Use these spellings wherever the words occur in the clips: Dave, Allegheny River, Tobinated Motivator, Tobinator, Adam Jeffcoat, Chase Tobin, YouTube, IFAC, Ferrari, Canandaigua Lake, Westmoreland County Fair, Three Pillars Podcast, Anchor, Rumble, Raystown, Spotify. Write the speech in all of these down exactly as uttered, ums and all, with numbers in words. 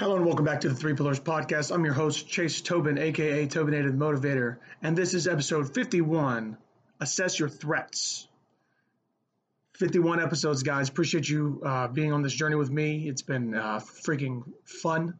Hello and welcome back to the Three Pillars Podcast. I'm your host, Chase Tobin, aka Tobinated Motivator, and this is episode fifty-one, Assess Your Threats. fifty-one episodes, guys. Appreciate you uh, being on this journey with me. It's been uh, freaking fun.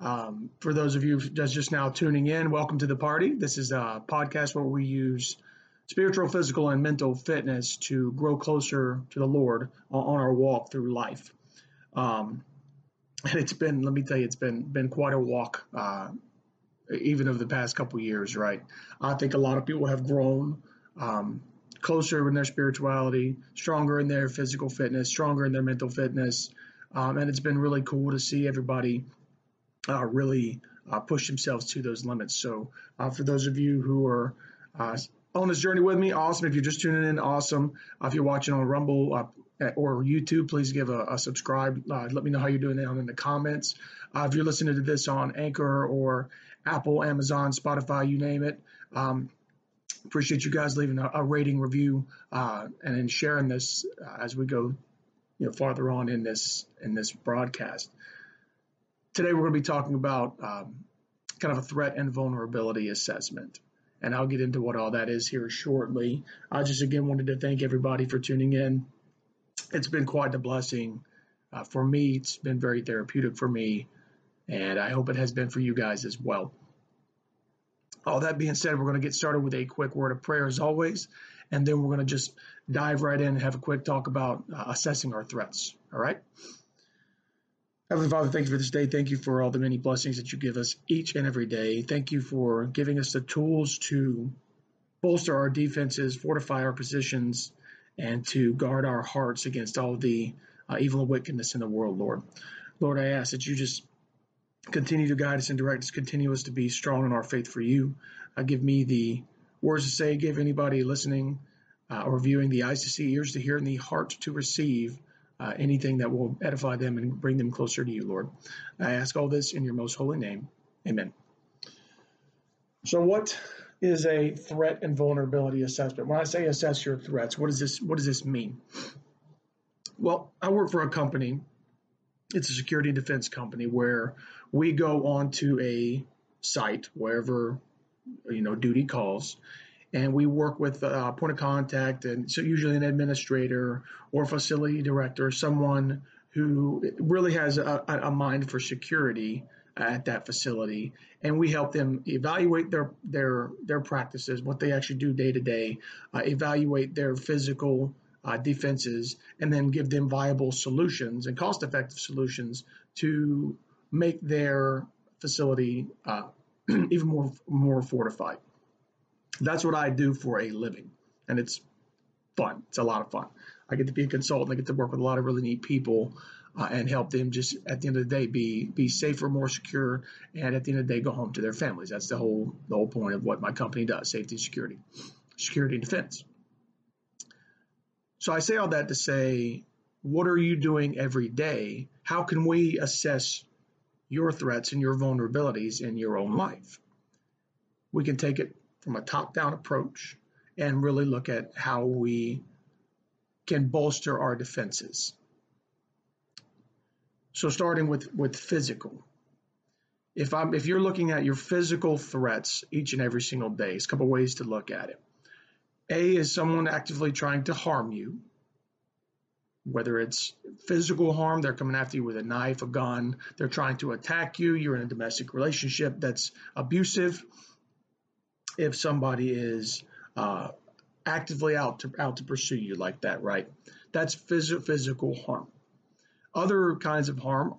Um, for those of you that's just now tuning in, welcome to the party. This is a podcast where we use spiritual, physical, and mental fitness to grow closer to the Lord on our walk through life. Um, and it's been, let me tell you, it's been been quite a walk, uh, even over the past couple years, right? I think a lot of people have grown um, closer in their spirituality, stronger in their physical fitness, stronger in their mental fitness, um, and it's been really cool to see everybody uh, really uh, push themselves to those limits. So uh, for those of you who are uh, on this journey with me, awesome. If you're just tuning in, awesome. Uh, if you're watching on Rumble, uh, or YouTube, please give a, a subscribe. Uh, let me know how you're doing down in the comments. Uh, if you're listening to this on Anchor or Apple, Amazon, Spotify, you name it, um, appreciate you guys leaving a, a rating, review, uh, and then sharing this uh, as we go, you know, farther on in this in this broadcast. Today, we're going to be talking about um, kind of a threat and vulnerability assessment. And I'll get into what all that is here shortly. I just again wanted to thank everybody for tuning in. It's been quite a blessing uh, for me. It's been very therapeutic for me, and I hope it has been for you guys as well. All that being said, we're going to get started with a quick word of prayer as always, and then we're going to just dive right in and have a quick talk about uh, assessing our threats, all right? Heavenly Father, thank you for this day. Thank you for all the many blessings that you give us each and every day. Thank you for giving us the tools to bolster our defenses, fortify our positions, and to guard our hearts against all the uh, evil and wickedness in the world, Lord. Lord, I ask that you just continue to guide us and direct us, continue us to be strong in our faith for you. Uh, give me the words to say, give anybody listening uh, or viewing the eyes to see, ears to hear, and the heart to receive uh, anything that will edify them and bring them closer to you, Lord. I ask all this in your most holy name. Amen. So what is a threat and vulnerability assessment? When I say assess your threats, what does this what does this mean? Well, I work for a company. It's a security and defense company where we go onto a site wherever, you know, duty calls, and we work with a point of contact, and so usually an administrator or facility director, someone who really has a, a mind for security at that facility, and we help them evaluate their their their practices, what they actually do day to day, evaluate their physical uh, defenses, and then give them viable solutions and cost-effective solutions to make their facility uh, even more more fortified. That's what I do for a living, and it's fun. It's a lot of fun. I get to be a consultant. I get to work with a lot of really neat people uh, and help them just at the end of the day be be safer, more secure, and at the end of the day go home to their families. That's the whole the whole point of what my company does: safety and security, security and defense. So I say all that to say, what are you doing every day? How can we assess your threats and your vulnerabilities in your own life? We can take it from a top-down approach and really look at how we can bolster our defenses. So starting with, with physical. If I'm if you're looking at your physical threats each and every single day, there's a couple ways to look at it. A is someone actively trying to harm you, whether it's physical harm, they're coming after you with a knife, a gun, they're trying to attack you, you're in a domestic relationship that's abusive. If somebody is uh, actively out to out to pursue you like that, right? That's phys- physical harm. Other kinds of harm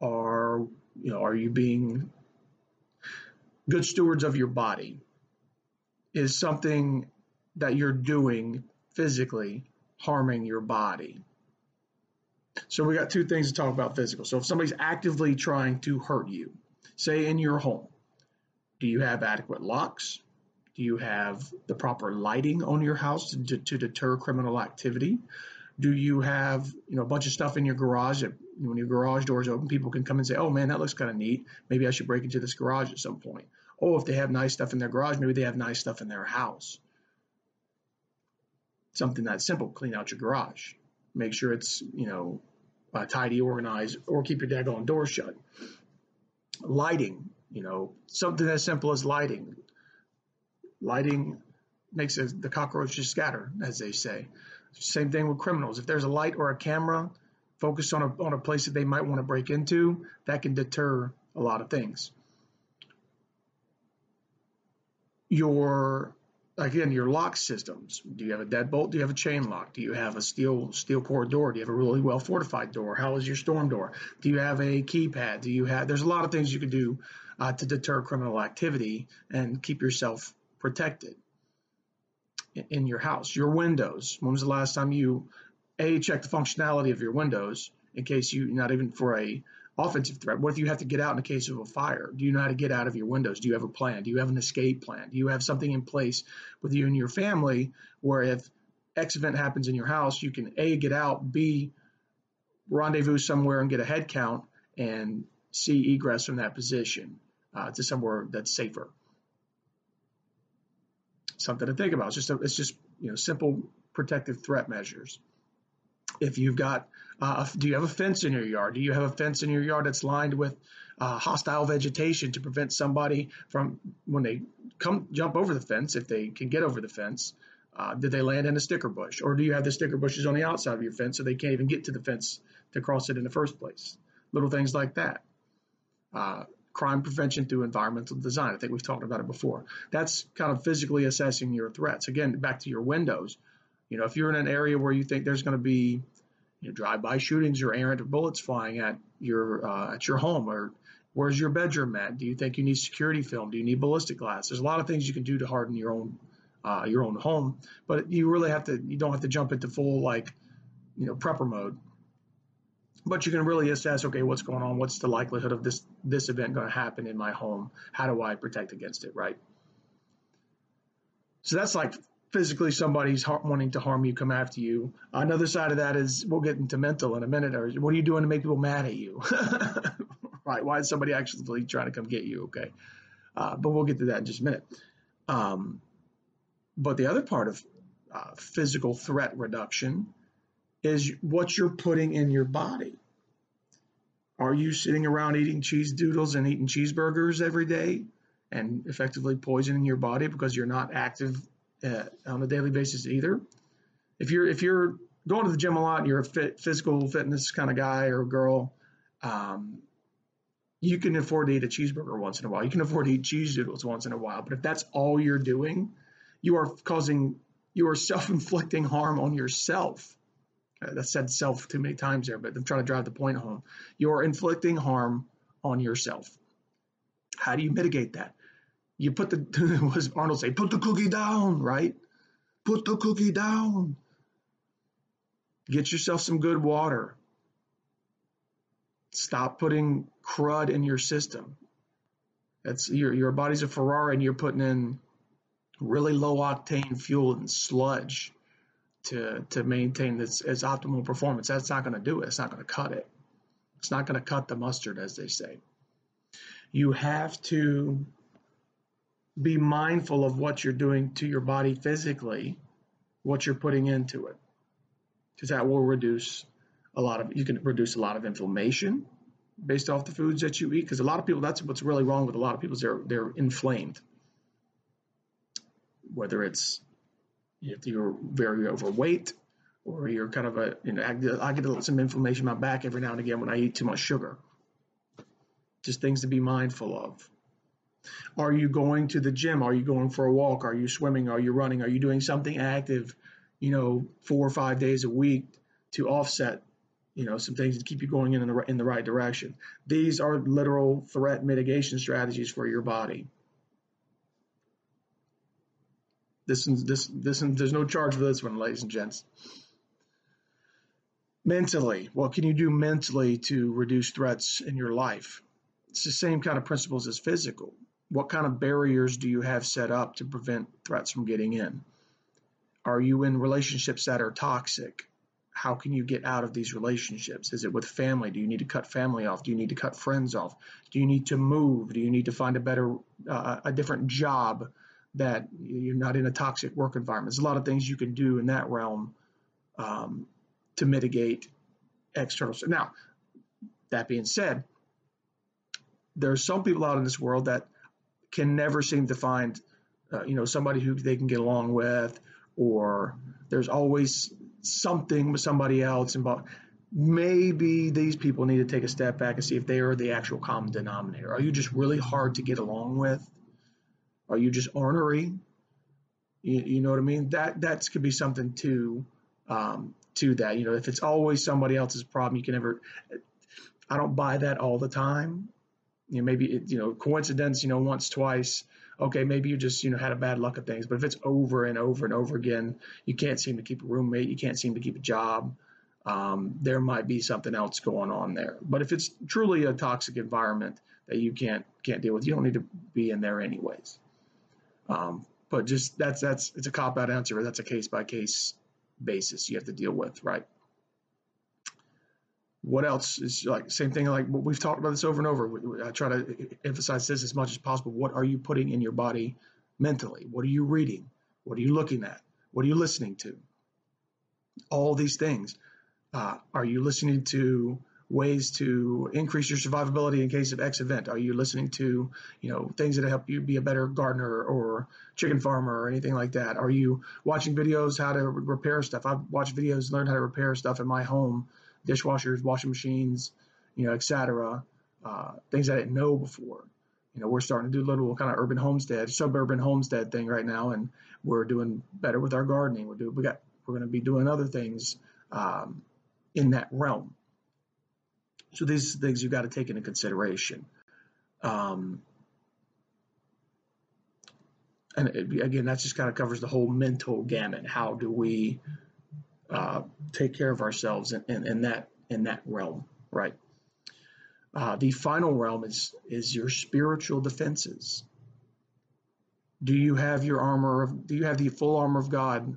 are, you know, are you being good stewards of your body? Is something that you're doing physically harming your body? So we got two things to talk about physical. So if somebody's actively trying to hurt you, say in your home, do you have adequate locks? Do you have the proper lighting on your house to, to deter criminal activity? Do you have, you know, a bunch of stuff in your garage that when your garage doors open, people can come and say, oh, man, that looks kind of neat. Maybe I should break into this garage at some point. Oh, if they have nice stuff in their garage, maybe they have nice stuff in their house. Something that simple, clean out your garage. Make sure it's, you know, uh, tidy, organized, or keep your daggone door shut. Lighting, you know, something as simple as lighting. Lighting makes the cockroaches scatter, as they say. Same thing with criminals. If there's a light or a camera focused on a, on a place that they might want to break into, that can deter a lot of things. Your, again, your lock systems. Do you have a deadbolt? Do you have a chain lock? Do you have a steel steel core door? Do you have a really well fortified door? How is your storm door? Do you have a keypad? Do you have? There's a lot of things you can do uh, to deter criminal activity and keep yourself protected in, in your house. Your windows. When was the last time you a checked the functionality of your windows in case you not even for a offensive threat? What if you have to get out in the case of a fire? Do you know how to get out of your windows? Do you have a plan? Do you have an escape plan? Do you have something in place with you and your family where if X event happens in your house, you can A, get out, B, rendezvous somewhere and get a head count, and C, egress from that position uh, to somewhere that's safer. Something to think about. It's just, a, it's just you know, simple protective threat measures. If you've got, uh, do you have a fence in your yard? Do you have a fence in your yard that's lined with uh, hostile vegetation to prevent somebody from, when they come jump over the fence, if they can get over the fence, uh, did they land in a sticker bush? Or do you have the sticker bushes on the outside of your fence so they can't even get to the fence to cross it in the first place? Little things like that. Uh, crime prevention through environmental design. I think we've talked about it before. That's kind of physically assessing your threats. Again, back to your windows. You know, if you're in an area where you think there's going to be you know, drive-by shootings or errant bullets flying at your uh, at your home, or where's your bedroom at? Do you think you need security film? Do you need ballistic glass? There's a lot of things you can do to harden your own uh, your own home, but you really have to. You don't have to jump into full like you know prepper mode. But you can really assess, okay, what's going on? What's the likelihood of this this event going to happen in my home? How do I protect against it? Right. So that's like. Physically, somebody's wanting to harm you, come after you. Another side of that is, we'll get into mental in a minute, or what are you doing to make people mad at you? Right? Why is somebody actually trying to come get you? Okay. Uh, but we'll get to that in just a minute. Um, but the other part of uh, physical threat reduction is what you're putting in your body. Are you sitting around eating cheese doodles and eating cheeseburgers every day and effectively poisoning your body because you're not active Uh, on a daily basis either? If you're if you're going to the gym a lot and you're a fit, physical fitness kind of guy or girl, um, you can afford to eat a cheeseburger once in a while. You can afford to eat cheese doodles once in a while. But if that's all you're doing, you are causing, you are self-inflicting harm on yourself. Uh, that said self too many times there, but I'm trying to drive the point home. You're inflicting harm on yourself. How do you mitigate that? You put the, what does Arnold say? Put the cookie down, right? Put the cookie down. Get yourself some good water. Stop putting crud in your system. That's your your body's a Ferrari, and you're putting in really low octane fuel and sludge to to maintain its its optimal performance. That's not going to do it. It's not going to cut it. It's not going to cut the mustard, as they say. You have to be mindful of what you're doing to your body physically, what you're putting into it, because that will reduce a lot of, you can reduce a lot of inflammation based off the foods that you eat, because a lot of people, that's what's really wrong with a lot of people is they're, they're inflamed. Whether it's if you're very overweight or you're kind of a, you know, I get some inflammation in my back every now and again when I eat too much sugar. Just things to be mindful of. Are you going to the gym? Are you going for a walk? Are you swimming? Are you running? Are you doing something active, you know, four or five days a week to offset, you know, some things to keep you going in the, in the right direction? These are literal threat mitigation strategies for your body. This is, this, this, there's no charge for this one, ladies and gents. Mentally, what can you do mentally to reduce threats in your life? It's the same kind of principles as physical. What kind of barriers do you have set up to prevent threats from getting in? Are you in relationships that are toxic? How can you get out of these relationships? Is it with family? Do you need to cut family off? Do you need to cut friends off? Do you need to move? Do you need to find a better, uh, a different job that you're not in a toxic work environment? There's a lot of things you can do in that realm um, to mitigate external. Now, that being said, there are some people out in this world that can never seem to find, uh, you know, somebody who they can get along with, or there's always something with somebody else involved. Maybe these people need to take a step back and see if they are the actual common denominator. Are you just really hard to get along with? Are you just ornery? You, you know what I mean? That that's could be something to um, to that. You know, if it's always somebody else's problem, you can never. I don't buy that all the time. You know, maybe it, you know, coincidence. You know, once, twice. Okay, maybe you just, you know, had a bad luck of things. But if it's over and over and over again, you can't seem to keep a roommate, you can't seem to keep a job, um, there might be something else going on there. But if it's truly a toxic environment that you can't can't deal with, you don't need to be in there anyways. Um, but just that's that's it's a cop out answer. That's a case by case basis you have to deal with, right? What else is like same thing? Like we've talked about this over and over. I try to emphasize this as much as possible. What are you putting in your body mentally? What are you reading? What are you looking at? What are you listening to? All these things. Uh, are you listening to ways to increase your survivability in case of X event? Are you listening to, you know, things that help you be a better gardener or chicken farmer or anything like that? Are you watching videos how to repair stuff? I've watched videos, learned how to repair stuff in my home. Dishwashers, washing machines, you know, et cetera, uh, things I didn't know before. You know, we're starting to do a little kind of urban homestead, suburban homestead thing right now, and we're doing better with our gardening. We're doing, we got, we're going to be doing other things um, in that realm. So these things you've got to take into consideration. Um, and it, again, that just kind of covers the whole mental gamut. How do we Uh, take care of ourselves in, in, in that in that realm, right? Uh, the final realm is is your spiritual defenses. Do you have your armor of? Do you have the full armor of God?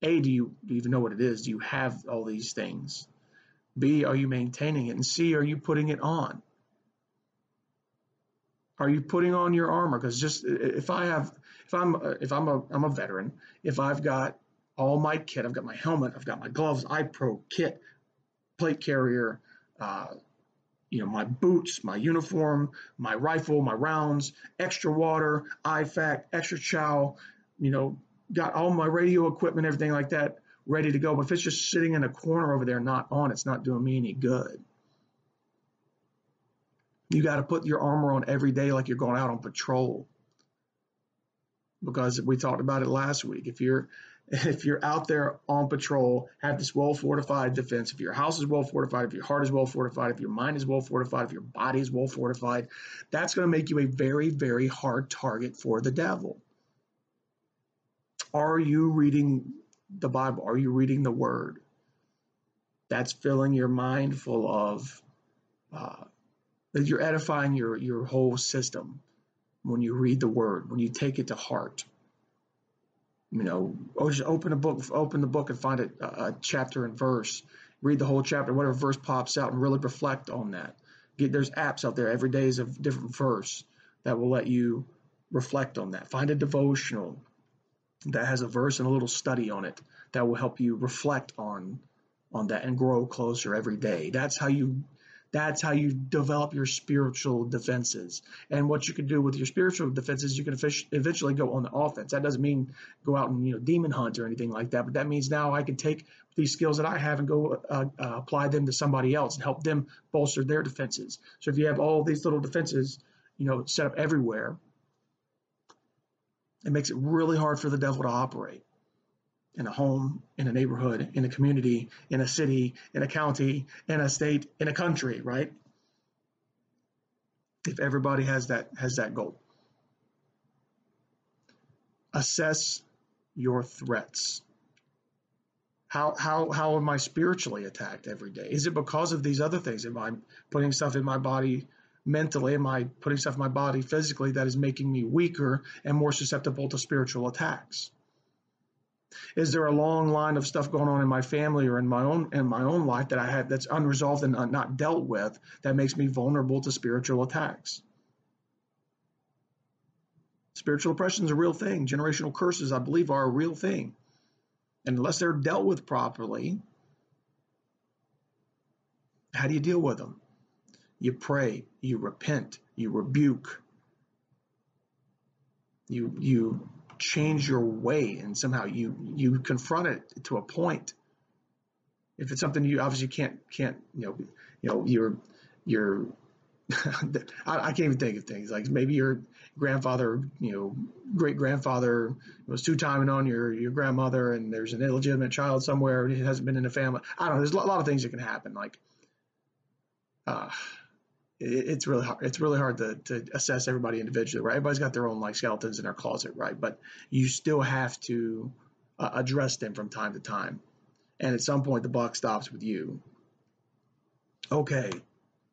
A, do you, do you even know what it is? Do you have all these things? B, are you maintaining it? And C, are you putting it on? Are you putting on your armor? Because just if I have, if I'm if I'm a I'm a veteran, if I've got all my kit, I've got my helmet, I've got my gloves, iPro kit, plate carrier, uh, you know, my boots, my uniform, my rifle, my rounds, extra water, I FAC, extra chow, you know, got all my radio equipment, everything like that ready to go. But if it's just sitting in a corner over there, not on, it's not doing me any good. You got to put your armor on every day like you're going out on patrol. Because we talked about it last week. If you're If you're out there on patrol, have this well-fortified defense. If your house is well-fortified, if your heart is well-fortified, if your mind is well-fortified, if your body is well-fortified, that's going to make you a very, very hard target for the devil. Are you reading the Bible? Are you reading the Word? That's filling your mind full of, uh, you're edifying your, your whole system when you read the Word, when you take it to heart. You know, oh, just open a book, open the book and find a, a chapter and verse, read the whole chapter, whatever verse pops out, and really reflect on that. Get, there's apps out there. Every day is a different verse that will let you reflect on that. Find a devotional that has a verse and a little study on it that will help you reflect on, on that and grow closer every day. That's how you, that's how you develop your spiritual defenses. And what you can do with your spiritual defenses, you can eventually go on the offense. That doesn't mean go out and, you know, demon hunt or anything like that, but that means now I can take these skills that I have and go uh, uh, apply them to somebody else and help them bolster their defenses. So if you have all these little defenses, you know, set up everywhere, it makes it really hard for the devil to operate in a home, in a neighborhood, in a community, in a city, in a county, in a state, in a country, right? If everybody has that has that goal. Assess your threats. How how how am I spiritually attacked every day? Is it because of these other things? Am I putting stuff in my body mentally? Am I putting stuff in my body physically that is making me weaker and more susceptible to spiritual attacks? Is there a long line of stuff going on in my family or in my own in my own life that I have that's unresolved and not dealt with that makes me vulnerable to spiritual attacks? Spiritual oppression is a real thing. Generational curses, I believe, are a real thing. And unless they're dealt with properly, How do you deal with them? You pray, you repent, you rebuke, you you change your way, and somehow you you confront it to a point. If it's something you obviously can't can't you know you know you're you're I, I can't even think of things like maybe your grandfather, you know, great grandfather was two timing on your your grandmother, and there's an illegitimate child somewhere who hasn't been in the family. I don't know. There's a lot, a lot of things that can happen. Like, uh, it, it's really hard. It's really hard to to assess everybody individually, right? Everybody's got their own like skeletons in their closet, right? But you still have to uh, address them from time to time, and at some point the buck stops with you. Okay.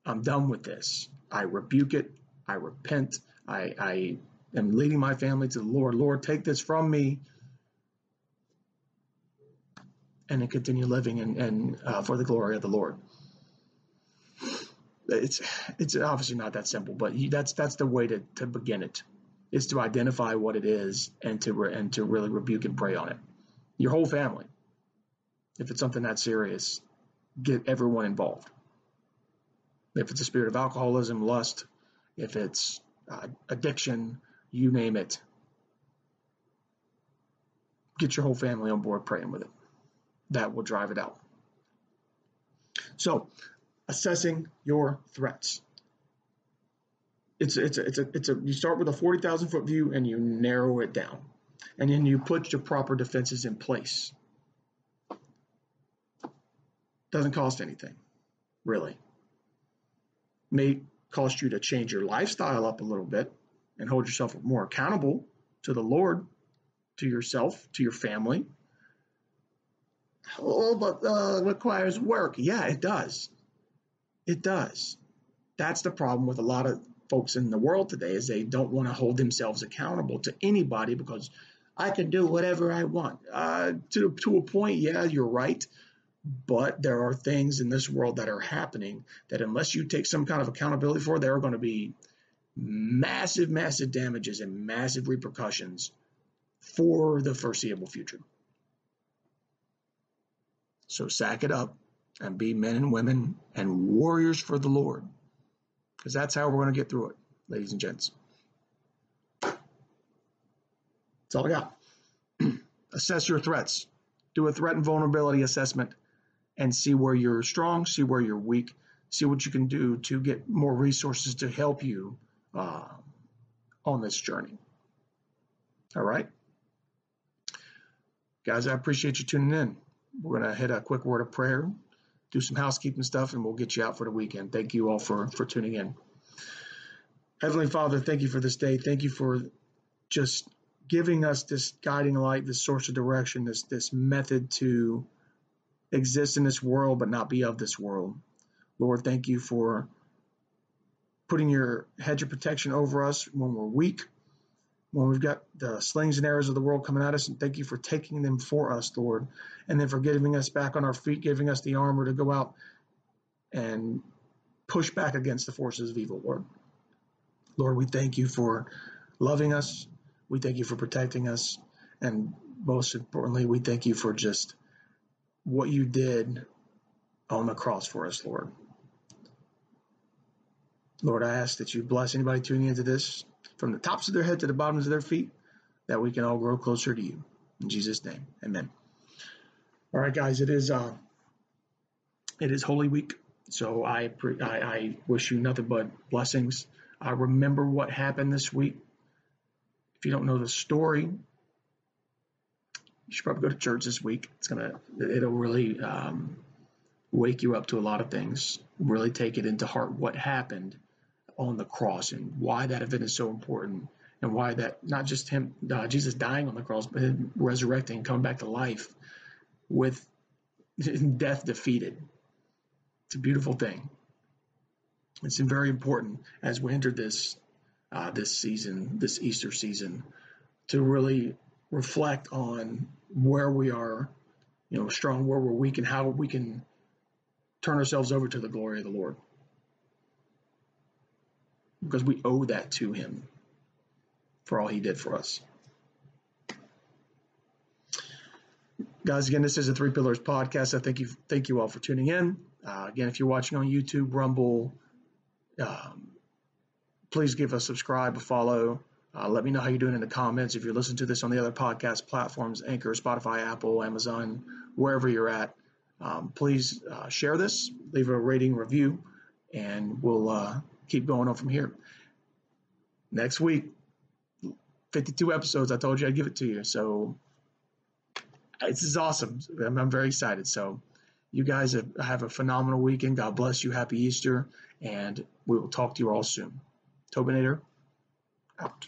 I'm done with this. I rebuke it. I repent. I, I am leading my family to the Lord. Lord, take this from me. And then continue living and, and uh, for the glory of the Lord. It's it's obviously not that simple, but you, that's that's the way to, to begin it, is to identify what it is and to re, and to really rebuke and pray on it. Your whole family. If it's something that serious, get everyone involved. If it's a spirit of alcoholism, lust, if it's uh, addiction, you name it, get your whole family on board praying with it. That will drive it out. So, assessing your threats. It's it's a, it's a it's a you start with a forty thousand foot view and you narrow it down, and then you put your proper defenses in place. Doesn't cost anything, really. May cost you to change your lifestyle up a little bit and hold yourself more accountable to the Lord, to yourself, to your family. Oh, but uh, it requires work. Yeah, it does. It does. That's the problem with a lot of folks in the world today, is they don't want to hold themselves accountable to anybody because I can do whatever I want. Uh, to, to a point, yeah, you're right. But there are things in this world that are happening that unless you take some kind of accountability for, there are going to be massive, massive damages and massive repercussions for the foreseeable future. So sack it up and be men and women and warriors for the Lord, because that's how we're going to get through it, ladies and gents. That's all I got. Assess your threats. Do a threat and vulnerability assessment. And see where you're strong, see where you're weak, see what you can do to get more resources to help you uh, on this journey. All right? Guys, I appreciate you tuning in. We're going to hit a quick word of prayer, do some housekeeping stuff, and we'll get you out for the weekend. Thank you all for, for tuning in. Heavenly Father, thank you for this day. Thank you for just giving us this guiding light, this source of direction, this this method to exist in this world but not be of this world. Lord, thank you for putting your hedge of protection over us when we're weak, when we've got the slings and arrows of the world coming at us, and thank you for taking them for us, Lord, and then for getting us back on our feet, giving us the armor to go out and push back against the forces of evil, Lord. Lord, we thank you for loving us. We thank you for protecting us, and most importantly, we thank you for just what you did on the cross for us, Lord. Lord, I ask that you bless anybody tuning into this from the tops of their head to the bottoms of their feet, that we can all grow closer to you. In Jesus' name, amen. All right, guys, it is uh, it is Holy Week, so I, pre- I, I wish you nothing but blessings. I remember what happened this week. If you don't know the story, you should probably go to church this week. It's gonna, it'll really um, wake you up to a lot of things. Really take it into heart what happened on the cross and why that event is so important, and why that not just him, uh, Jesus dying on the cross, but him resurrecting, coming back to life with death defeated. It's a beautiful thing. It's very important as we enter this uh, this season, this Easter season, to really reflect on where we are, you know, strong, where we're weak, and how we can turn ourselves over to the glory of the Lord. Because we owe that to him for all he did for us. Guys, again, this is the Three Pillars Podcast. I thank you, thank you all for tuning in. Uh, again, if you're watching on YouTube, Rumble, um, please give a subscribe, a follow. Uh, let me know how you're doing in the comments. If you're listening to this on the other podcast platforms, Anchor, Spotify, Apple, Amazon, wherever you're at, um, please uh, share this, leave a rating, review, and we'll uh, keep going on from here. Next week, fifty-two episodes. I told you I'd give it to you. So this is awesome. I'm, I'm very excited. So you guys have, have a phenomenal weekend. God bless you. Happy Easter. And we will talk to you all soon. Tobinator, out.